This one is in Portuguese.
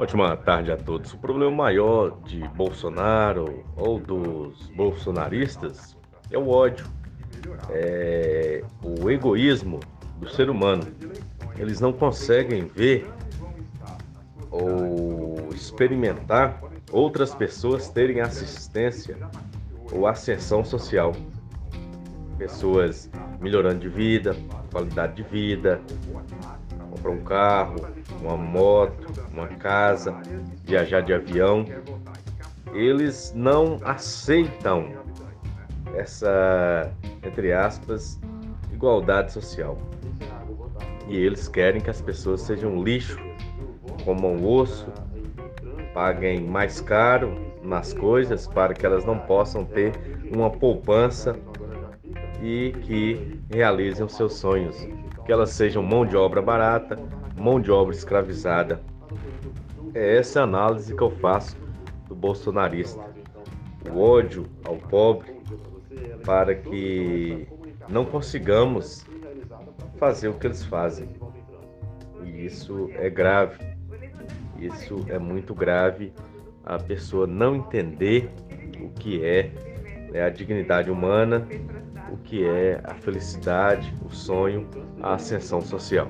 Ótima tarde a todos. O problema maior de Bolsonaro ou dos bolsonaristas é o ódio, é o egoísmo do ser humano. Eles não conseguem ver ou experimentar outras pessoas terem assistência ou ascensão social. Pessoas melhorando de vida, qualidade de vida, comprar um carro, uma moto, uma casa, viajar de avião. Eles não aceitam essa, entre aspas, igualdade social. E eles querem que as pessoas sejam lixo, comam osso, paguem mais caro nas coisas para que elas não possam ter uma poupança e que realizem os seus sonhos, que elas sejam mão de obra barata, mão de obra escravizada. É essa análise que eu faço do bolsonarista. O ódio ao pobre para que não consigamos fazer o que eles fazem. E isso é grave. Isso é muito grave, a pessoa não entender o que é a dignidade humana, o que é a felicidade, o sonho, a ascensão social.